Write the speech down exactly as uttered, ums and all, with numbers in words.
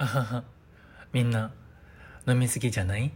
あはは、みんな飲みすぎじゃない？